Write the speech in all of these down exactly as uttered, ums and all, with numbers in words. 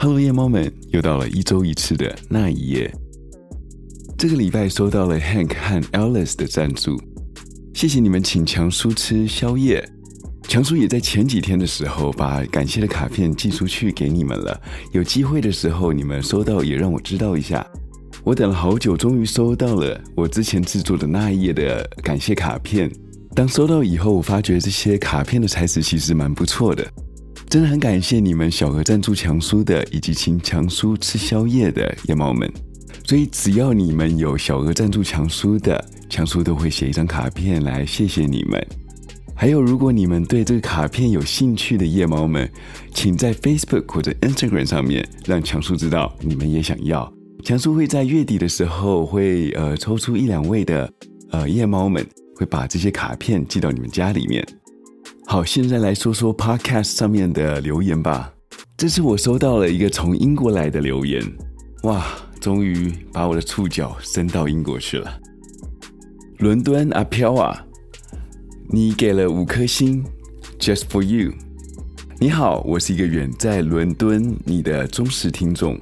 Hello 夜猫们，又到了一周一次的那一夜。这个礼拜收到了 Hank 和 Alice 的赞助，谢谢你们请强叔吃宵夜。强叔也在前几天的时候把感谢的卡片寄出去给你们了，有机会的时候你们收到也让我知道一下。我等了好久，终于收到了我之前制作的那一页的感谢卡片。当收到以后，我发觉这些卡片的材质其实蛮不错的，真的很感谢你们小额赞助强叔的，以及请强叔吃宵夜的夜猫们。所以只要你们有小额赞助强叔的，强叔都会写一张卡片来谢谢你们。还有，如果你们对这个卡片有兴趣的夜猫们，请在 Facebook 或者 Instagram 上面让强叔知道你们也想要。强叔会在月底的时候会呃抽出一两位的呃夜猫们，会把这些卡片寄到你们家里面。好，现在来说说 Podcast 上面的留言吧。这次我收到了一个从英国来的留言，哇，终于把我的触角伸到英国去了。伦敦阿飘啊，你给了五颗星 Just for you。 你好，我是一个远在伦敦你的忠实听众，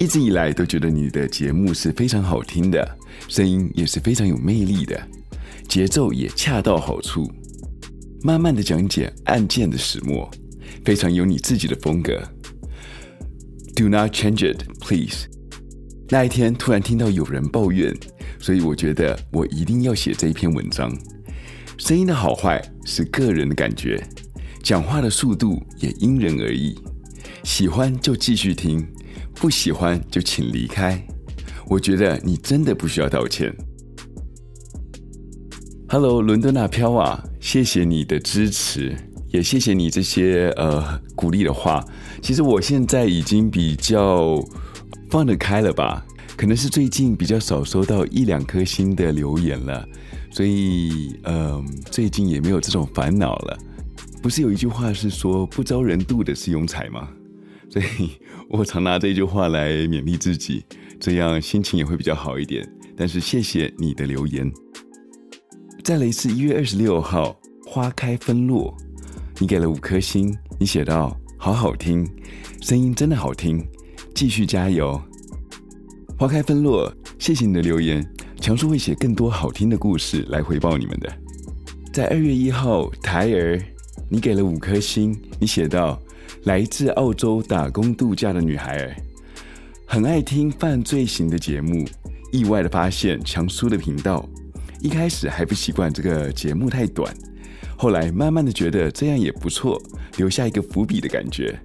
一直以来都觉得你的节目是非常好听的，声音也是非常有魅力的，节奏也恰到好处，慢慢的讲解案件的始末，非常有你自己的风格。 Do not change it, please。 那一天突然听到有人抱怨，所以我觉得我一定要写这一篇文章。声音的好坏是个人的感觉，讲话的速度也因人而异，喜欢就继续听，不喜欢就请离开。我觉得你真的不需要道歉。 Hello 伦敦阿飘啊，谢谢你的支持，也谢谢你这些呃鼓励的话。其实我现在已经比较放得开了吧，可能是最近比较少收到一两颗星的留言了，所以呃，最近也没有这种烦恼了。不是有一句话是说不招人妒的是庸才吗？所以我常拿这句话来勉励自己，这样心情也会比较好一点。但是谢谢你的留言。再来一次，一月二十六号花开纷落，你给了五颗星，你写到好好听，声音真的好听，继续加油。花开纷落，谢谢你的留言，强叔会写更多好听的故事来回报你们的。在二月一号，台儿，你给了五颗星，你写到来自澳洲打工度假的女孩儿，很爱听犯罪型的节目，意外的发现强叔的频道，一开始还不习惯这个节目太短，后来慢慢的觉得这样也不错，留下一个伏笔的感觉。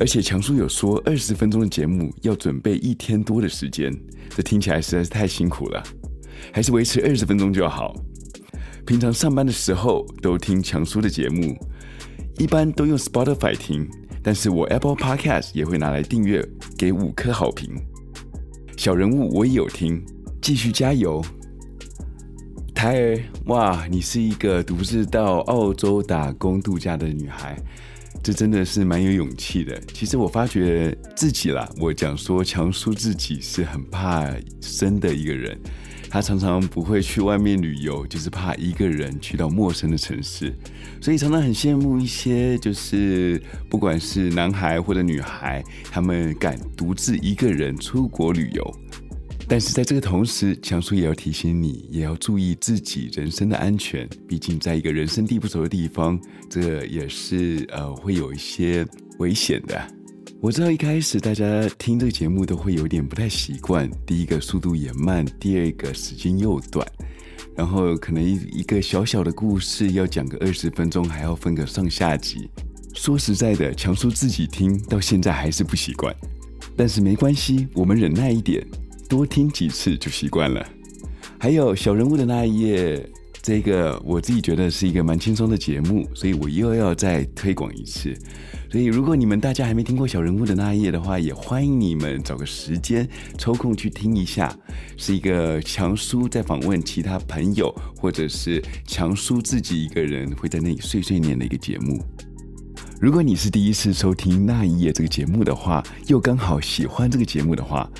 而且强叔有说二十分钟的节目要准备一天多的时间，这听起来实在是太辛苦了，还是维持二十分钟就好。平常上班的时候都听强叔的节目，一般都用 Spotify 听，但是我 Apple Podcast 也会拿来订阅，给五颗好评。小人物我也有听，继续加油。台儿，哇，你是一个独自到澳洲打工度假的女孩，这真的是蛮有勇气的。其实我发觉自己啦，我讲说强叔自己是很怕生的一个人，他常常不会去外面旅游，就是怕一个人去到陌生的城市，所以常常很羡慕一些就是不管是男孩或者女孩，他们敢独自一个人出国旅游。但是在这个同时，强叔也要提醒你，也要注意自己人身的安全，毕竟在一个人生地不熟的地方，这也是呃会有一些危险的。我知道一开始大家听这个节目都会有点不太习惯，第一个速度也慢，第二个时间又短，然后可能一个小小的故事要讲个二十分钟，还要分个上下集。说实在的，强叔自己听到现在还是不习惯，但是没关系，我们忍耐一点，多听几次就习惯了。还有小人物的那一页，这个我自己觉得是一个蛮轻松的节目，所以我又要再推广一次。所以如果你们大家还没听过小人物的那一页的话，也欢迎你们找个时间抽空去听一下，是一个强叔在访问其他朋友，或者是强叔自己一个人会在那里碎碎念的一个节目。如果你是第一次收听那一页这个节目的话，又刚好喜欢这个节目的话，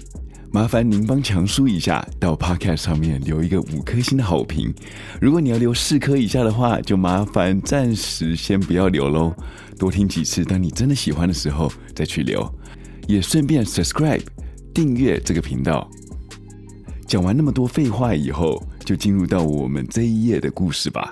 麻烦您帮强叔一下，到 Podcast 上面留一个五颗星的好评。如果你要留四颗以下的话，就麻烦暂时先不要留咯，多听几次，当你真的喜欢的时候再去留。也顺便 subscribe 订阅这个频道。讲完那么多废话以后，就进入到我们这一页的故事吧。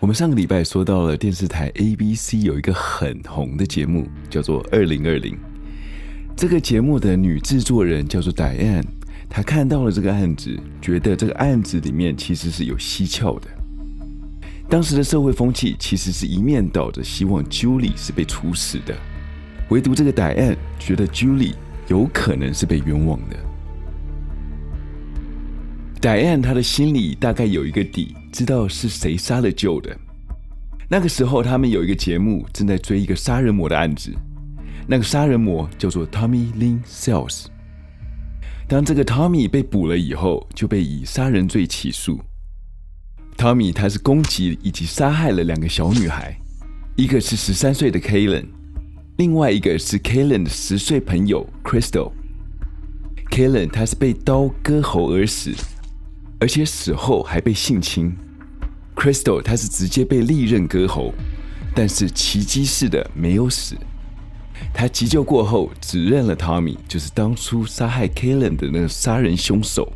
我们上个礼拜说到了电视台 A B C 有一个很红的节目，叫做二零二零。这个节目的女制作人叫做 Diane， 她看到了这个案子，觉得这个案子里面其实是有蹊跷的。当时的社会风气其实是一面倒着希望 Julie 是被处死的，唯独这个 Diane 觉得 Julie 有可能是被冤枉的。Diane 她的心里大概有一个底，知道是谁杀了 Joe 的。那个时候他们有一个节目正在追一个杀人魔的案子，那个杀人魔叫做 Tommy Lynn Sells。 当这个 Tommy 被捕了以后，就被以杀人罪起诉。 Tommy 他是攻击以及杀害了两个小女孩，一个是十三岁的 Kaylin， 另外一个是 Kaylin 的十岁朋友 Crystal。 Kaylin 他是被刀割喉而死，而且死后还被性侵。 Crystal 她是直接被利刃割喉，但是奇迹似的没有死。她急救过后指认了 Tommy 就是当初杀害 Kaylin 的那个杀人凶手。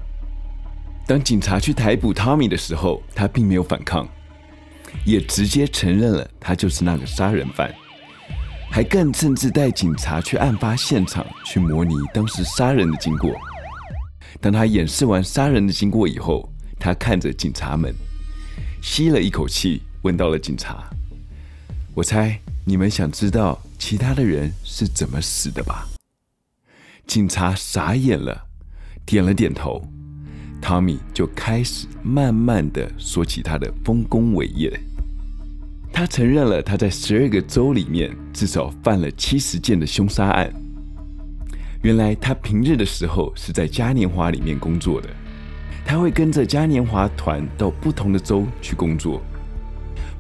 当警察去逮捕 Tommy 的时候，他并没有反抗，也直接承认了他就是那个杀人犯，还更甚至带警察去案发现场去模拟当时杀人的经过。当他演示完杀人的经过以后，他看着警察们，吸了一口气，问到了警察：“我猜你们想知道其他的人是怎么死的吧？”警察傻眼了，点了点头。汤米就开始慢慢的说起他的丰功伟业。他承认了他在十二个州里面至少犯了七十件的凶杀案。原来他平日的时候是在嘉年华里面工作的，他会跟着嘉年华团到不同的州去工作。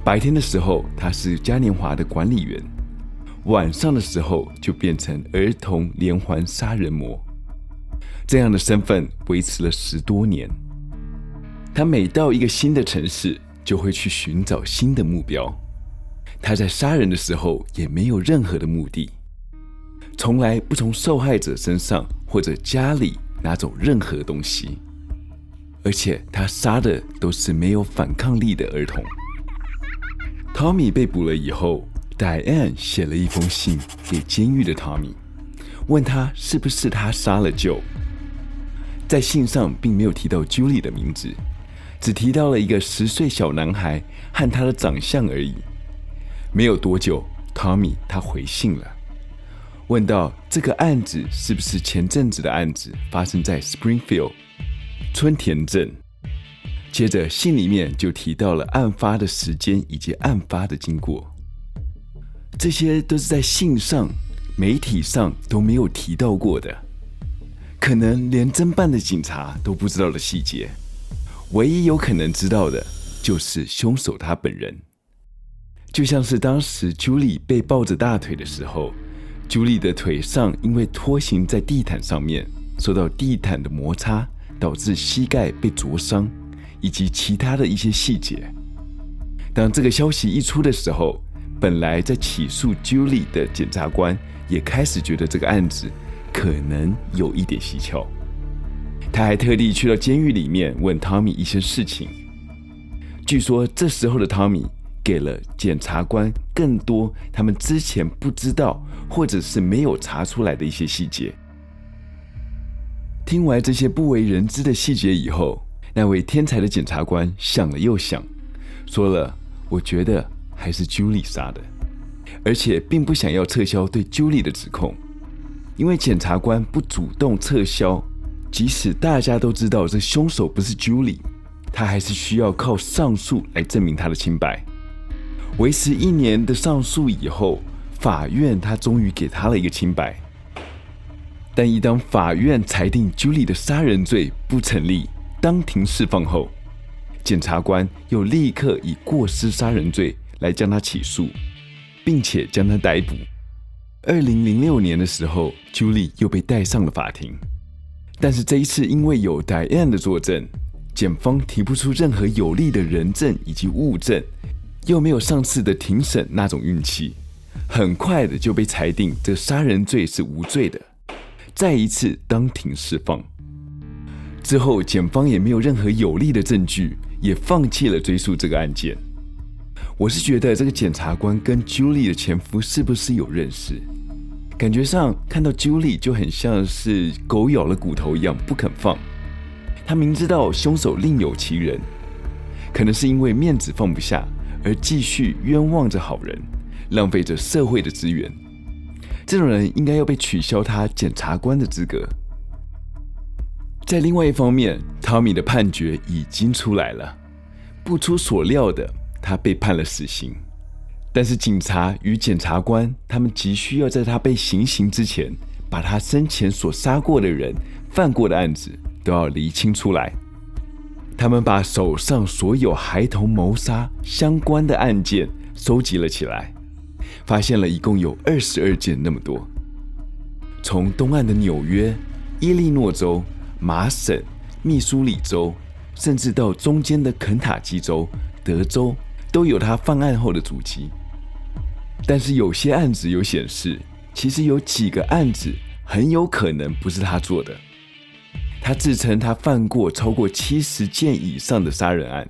白天的时候他是嘉年华的管理员，晚上的时候就变成儿童连环杀人魔。这样的身份维持了十多年。他每到一个新的城市，就会去寻找新的目标。他在杀人的时候也没有任何的目的，从来不从受害者身上或者家里拿走任何东西，而且他杀的都是没有反抗力的儿童。 Tommy 被捕了以后， Diane 写了一封信给监狱的 Tommy， 问他是不是他杀了 Joe。 在信上并没有提到 Julie 的名字，只提到了一个十岁小男孩和他的长相而已。没有多久， Tommy 他回信了，问到这个案子是不是前阵子的案子发生在 Springfield 春田镇。接着信里面就提到了案发的时间以及案发的经过，这些都是在信上媒体上都没有提到过的，可能连侦办的警察都不知道的细节。唯一有可能知道的就是凶手他本人。就像是当时 Julie 被抱着大腿的时候，朱莉的腿上因为拖行在地毯上面，受到地毯的摩擦，导致膝盖被灼伤，以及其他的一些细节。当这个消息一出的时候，本来在起诉朱莉的检察官也开始觉得这个案子可能有一点蹊跷。他还特地去到监狱里面问汤米一些事情。据说这时候的汤米给了检察官更多他们之前不知道或者是没有查出来的一些细节。听完这些不为人知的细节以后，那位天才的检察官想了又想，说了：“我觉得还是 Julie 杀的。”而且并不想要撤销对 Julie 的指控，因为检察官不主动撤销，即使大家都知道这凶手不是 Julie， 他还是需要靠上诉来证明他的清白。维持一年的上诉以后，法院他终于给他了一个清白。但一当法院裁定 Julie 的杀人罪不成立，当庭释放后，检察官又立刻以过失杀人罪来将他起诉，并且将他逮捕。二零零六年的时候， Julie 又被带上了法庭。但是这一次因为有 Diane 的作证，检方提不出任何有力的人证以及物证，又没有上次的庭审那种运气，很快的就被裁定这杀人罪是无罪的，再一次当庭释放。之后检方也没有任何有力的证据，也放弃了追诉这个案件。我是觉得这个检察官跟 Julie 的前夫是不是有认识，感觉上看到 Julie 就很像是狗咬了骨头一样不肯放，他明知道凶手另有其人，可能是因为面子放不下而继续冤枉着好人，浪费着社会的资源。这种人应该要被取消他检察官的资格。在另外一方面， Tommy 的判决已经出来了，不出所料的他被判了死刑，但是警察与检察官他们急需要在他被行刑之前把他生前所杀过的人犯过的案子都要厘清出来。他们把手上所有孩童谋杀相关的案件收集了起来，发现了一共有二十二件那么多，从东岸的纽约、伊利诺州、麻省、密苏里州，甚至到中间的肯塔基州、德州，都有他犯案后的足迹。但是有些案子有显示，其实有几个案子很有可能不是他做的。他自称他犯过超过七十件以上的杀人案，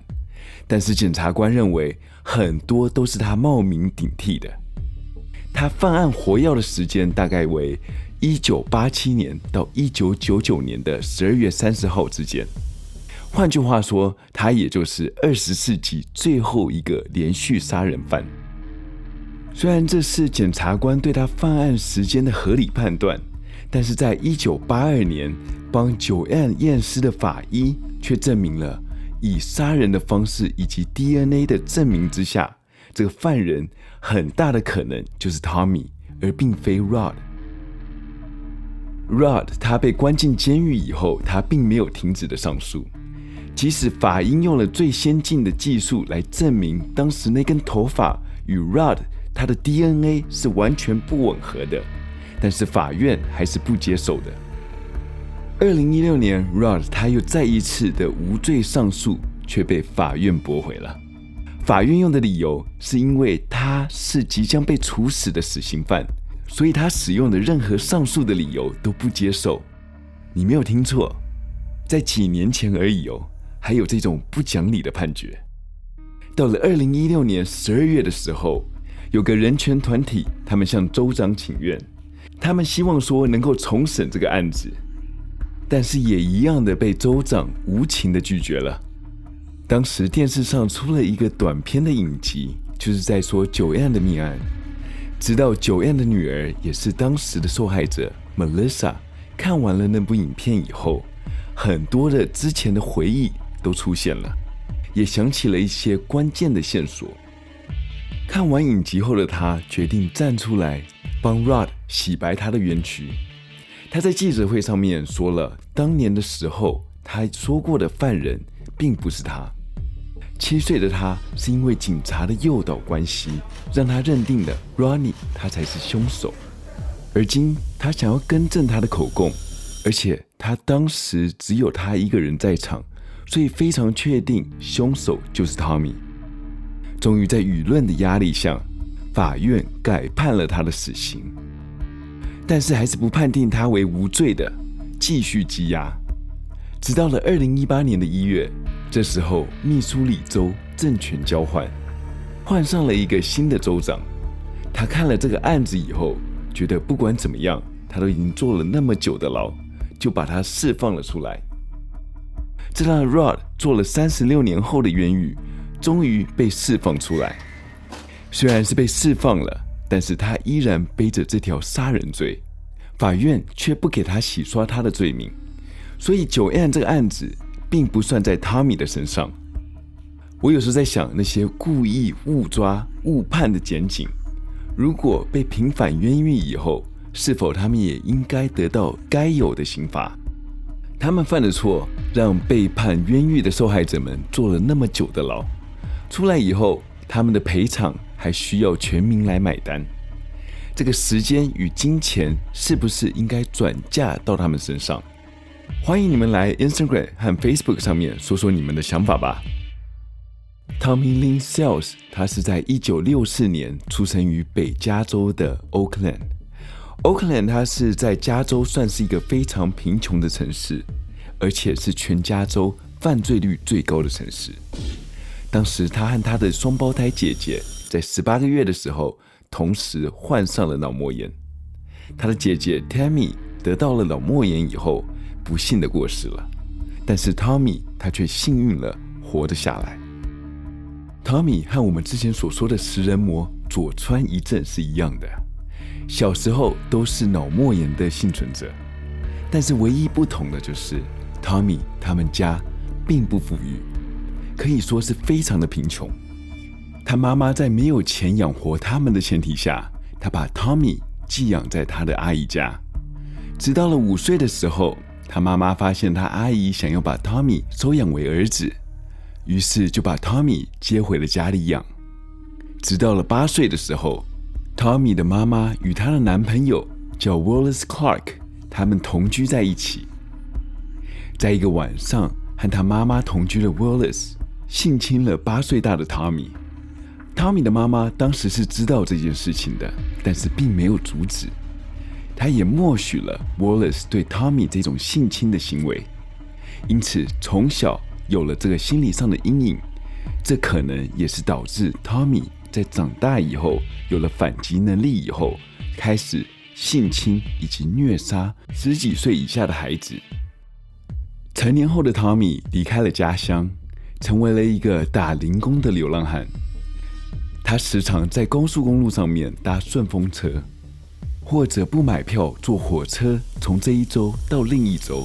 但是检察官认为很多都是他冒名顶替的。他犯案活跃的时间大概为一九八七年到一九九九年的十二月三十号之间，换句话说，他也就是二十世纪最后一个连续杀人犯。虽然这是检察官对他犯案时间的合理判断，但是在一九八二年帮Joanne验尸的法医却证明了，以杀人的方式以及 D N A 的证明之下，这个犯人很大的可能就是 Tommy 而并非 Rod。Rod 他被关进监狱以后，他并没有停止的上诉，即使法医用了最先进的技术来证明当时那根头发与 Rod 他的 D N A 是完全不吻合的，但是法院还是不接受的。二零一六年 Rod 他又再一次的无罪上诉，却被法院驳回了。法院用的理由是因为他是即将被处死的死刑犯，所以他使用的任何上诉的理由都不接受。你没有听错，在几年前而已哦，还有这种不讲理的判决。到了二零一六年十二月的时候，有个人权团体他们向州长请愿，他们希望说能够重审这个案子，但是也一样的被州长无情的拒绝了。当时电视上出了一个短片的影集，就是在说Joanne的命案，直到Joanne的女儿也是当时的受害者 Melissa 看完了那部影片以后，很多的之前的回忆都出现了，也想起了一些关键的线索。看完影集后的她决定站出来帮 Rod 洗白他的冤屈。他在记者会上面说了，当年的时候他说过的犯人并不是他，七岁的他是因为警察的诱导关系让他认定的 Ronnie 他才是凶手，而今他想要更正他的口供，而且他当时只有他一个人在场，所以非常确定凶手就是 Tommy。 终于在舆论的压力下，法院改判了他的死刑，但是还是不判定他为无罪的，继续羁押。直到了二零一八年的一月，这时候密苏里州政权交换，换上了一个新的州长。他看了这个案子以后，觉得不管怎么样，他都已经坐了那么久的牢，就把他释放了出来。这让 Rod 坐了三十六年后的冤狱，终于被释放出来。虽然是被释放了，但是他依然背着这条杀人罪，法院却不给他洗刷他的罪名，所以Joanne这个案子并不算在 Tommy 的身上。我有时候在想，那些故意误抓误判的检警，如果被平反冤狱以后，是否他们也应该得到该有的刑罚？他们犯的错让被判冤狱的受害者们坐了那么久的牢，出来以后他们的赔偿还需要全民来买单，这个时间与金钱是不是应该转嫁到他们身上？欢迎你们来 Instagram 和 Facebook 上面说说你们的想法吧。Tommy Lynn Sells 他是在一九六四年出生于北加州的 Oakland。Oakland 他是在加州算是一个非常贫穷的城市，而且是全加州犯罪率最高的城市。当时他和他的双胞胎姐姐在十八个月的时候同时患上了脑膜炎。他的姐姐 Tammy 得到了脑膜炎以后不幸的过世了，但是 Tommy 他却幸运了活得下来。Tommy 和我们之前所说的食人魔佐川一正是一样的，小时候都是脑膜炎的幸存者，但是唯一不同的就是 Tommy 他们家并不富裕，可以说是非常的贫穷。他妈妈在没有钱养活他们的前提下，他把 Tommy 寄养在他的阿姨家，直到了五岁的时候，他妈妈发现他阿姨想要把 Tommy 收养为儿子，于是就把 Tommy 接回了家里养。直到了八岁的时候， Tommy 的妈妈与她的男朋友叫 Willis Clark 他们同居在一起。在一个晚上，和他妈妈同居的 Willis 性侵了八岁大的 Tommy。Tommy 的妈妈当时是知道这件事情的，但是并没有阻止，她也默许了 Willis 对 Tommy 这种性侵的行为，因此从小有了这个心理上的阴影，这可能也是导致 Tommy 在长大以后有了反击能力以后，开始性侵以及虐杀十几岁以下的孩子。成年后的 Tommy 离开了家乡，成为了一个打零工的流浪汉。他时常在高速公路上面搭顺风车，或者不买票坐火车从这一州到另一州，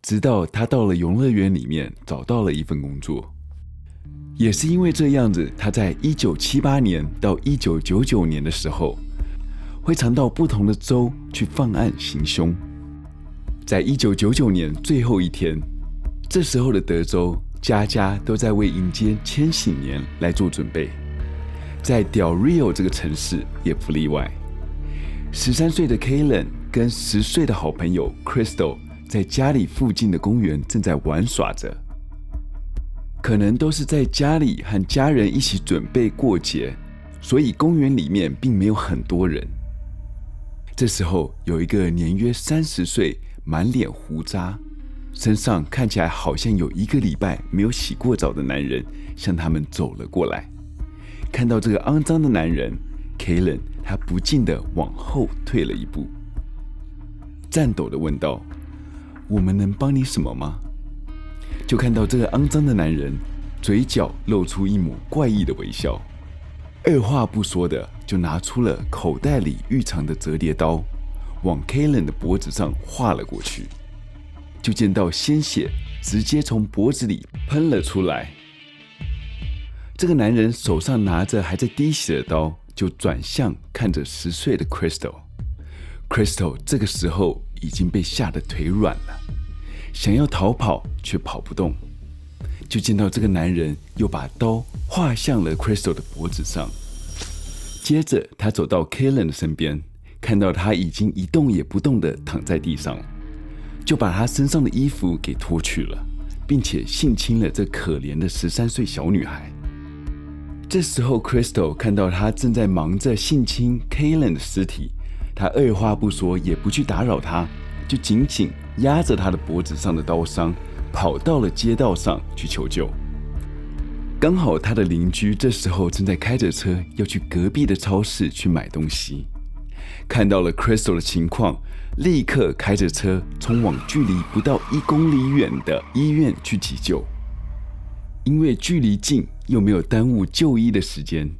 直到他到了游乐园里面找到了一份工作。也是因为这样子，他在一九七八年到一九九九年的时候会常到不同的州去犯案行凶。在一九九九年最后一天，这时候的德州家家都在为迎接千禧年来做准备，在 Del Rio 这个城市也不例外。十三岁的 Kaylin 跟十岁的好朋友 Crystal在家里附近的公园正在玩耍着，可能都是在家里和家人一起准备过节，所以公园里面并没有很多人。这时候有一个年约三十岁、满脸胡渣、身上看起来好像有一个礼拜没有洗过澡的男人向他们走了过来。看到这个肮脏的男人， Kaylin 他不禁地往后退了一步，颤抖地问道：我们能帮你什么吗？就看到这个肮脏的男人嘴角露出一抹怪异的微笑，二话不说的就拿出了口袋里预藏的折叠刀，往 Kaylin 的脖子上划了过去。就见到鲜血直接从脖子里喷了出来。这个男人手上拿着还在滴血的刀，就转向看着十岁的 Crystal。Crystal 这个时候已经被吓得腿软了，想要逃跑却跑不动，就见到这个男人又把刀划向了 Crystal 的脖子上。接着他走到 Kaylin 的身边，看到他已经一动也不动地躺在地上，就把他身上的衣服给脱去了，并且性侵了这可怜的十三岁小女孩。这时候 Crystal 看到他正在忙着性侵 Kaylin 的尸体，他二话不说，也不去打扰他，就紧紧压着他的脖子上的刀伤，跑到了街道上去求救。刚好他的邻居这时候正在开着车要去隔壁的超市去买东西，看到了 Crystal 的情况，立刻开着车冲往距离不到一公里远的医院去急救。因为距离近又没有耽误就医的时间，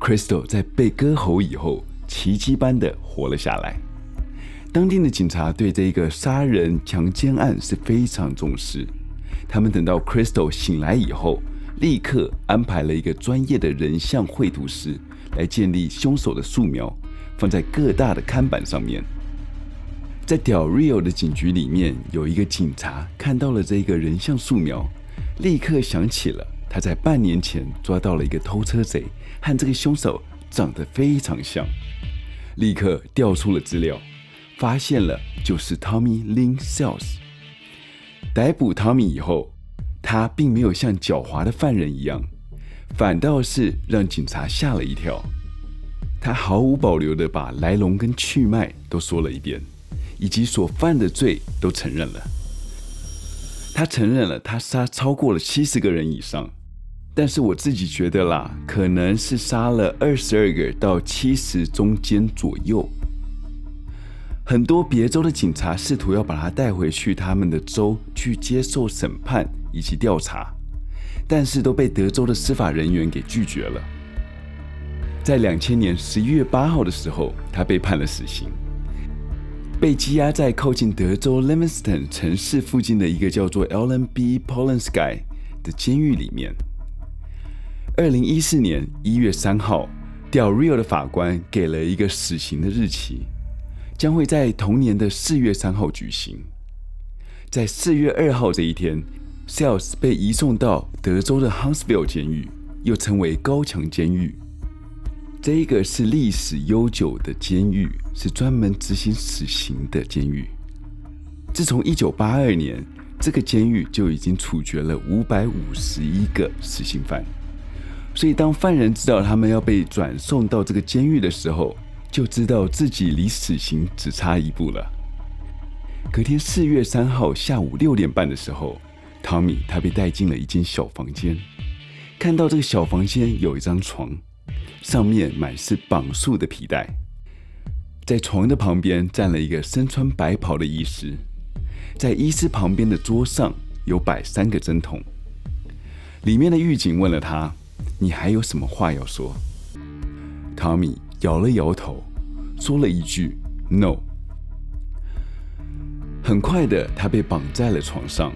Crystal 在被割喉以后奇迹般的活了下来。当地的警察对这个杀人强奸案是非常重视，他们等到 Crystal 醒来以后，立刻安排了一个专业的人像绘图师来建立凶手的素描，放在各大的看板上面。在 Del Rio 的警局里面，有一个警察看到了这个人像素描，立刻想起了他在半年前抓到了一个偷车贼，和这个凶手长得非常像，立刻调出了资料，发现了就是 Tommy Lynn Sells。逮捕 Tommy 以后，他并没有像狡猾的犯人一样，反倒是让警察吓了一跳。他毫无保留地把来龙跟去脉都说了一遍，以及所犯的罪都承认了。他承认了他杀超过了七十个人以上，但是我自己觉得啦，可能是杀了二十二个到七十中间左右。很多别州的警察试图要把他带回去他们的州去接受审判以及调查，但是都被德州的司法人员给拒绝了。在两千年十一月八号的时候，他被判了死刑，被羁押在靠近德州 Livinston 城市附近的一个叫做 L and B Polanski 的监狱里面。二零一四年一月三号， Del Rio 的法官给了一个死刑的日期，将会在同年的四月三号举行。在四月二号这一天， Sells 被移送到德州的 huntsville 监狱，又称为高墙监狱。这个是历史悠久的监狱，是专门执行死刑的监狱。自从一九八二年，这个监狱就已经处决了五百五十一个死刑犯，所以当犯人知道他们要被转送到这个监狱的时候，就知道自己离死刑只差一步了。隔天四月三号下午六点半的时候， Tommy 他被带进了一间小房间，看到这个小房间有一张床，上面满是绑束的皮带，在床的旁边站了一个身穿白袍的医师，在医师旁边的桌上有摆三个针筒。里面的狱警问了他：“你还有什么话要说？”汤米摇了摇头，说了一句 “No”。很快的，他被绑在了床上。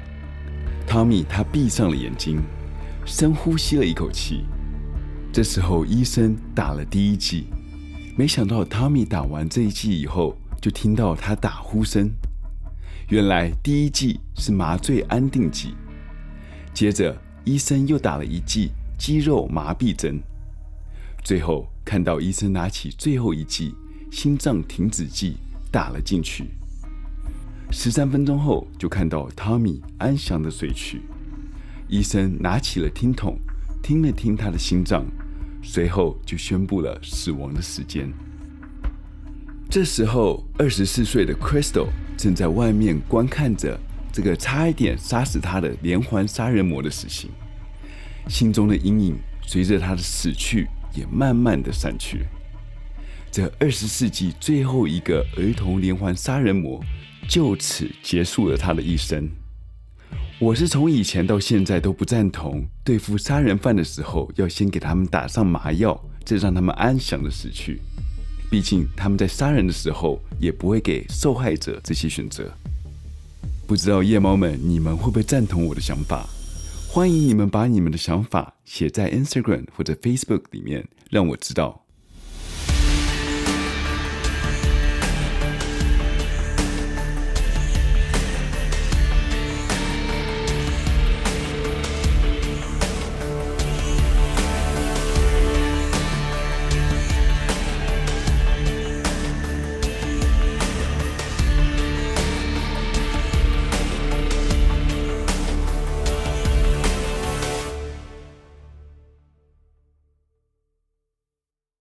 汤米他闭上了眼睛，深呼吸了一口气。这时候医生打了第一剂，没想到 Tommy 打完这一剂以后，就听到他打呼声。原来第一剂是麻醉安定剂，接着医生又打了一剂肌肉麻痹针，最后看到医生拿起最后一剂心脏停止剂打了进去。十三分钟后，就看到 Tommy 安详的睡去。医生拿起了听筒，听了听他的心脏，随后就宣布了死亡的时间。这时候二十四岁的 Crystal 正在外面观看着这个差一点杀死他的连环杀人魔的死刑，心中的阴影随着他的死去也慢慢的散去。这二十世纪最后一个儿童连环杀人魔就此结束了他的一生。我是从以前到现在都不赞同对付杀人犯的时候要先给他们打上麻药，再让他们安详的死去，毕竟他们在杀人的时候也不会给受害者这些选择。不知道夜猫们你们会不会赞同我的想法？欢迎你们把你们的想法写在 Instagram 或者 Facebook 里面，让我知道。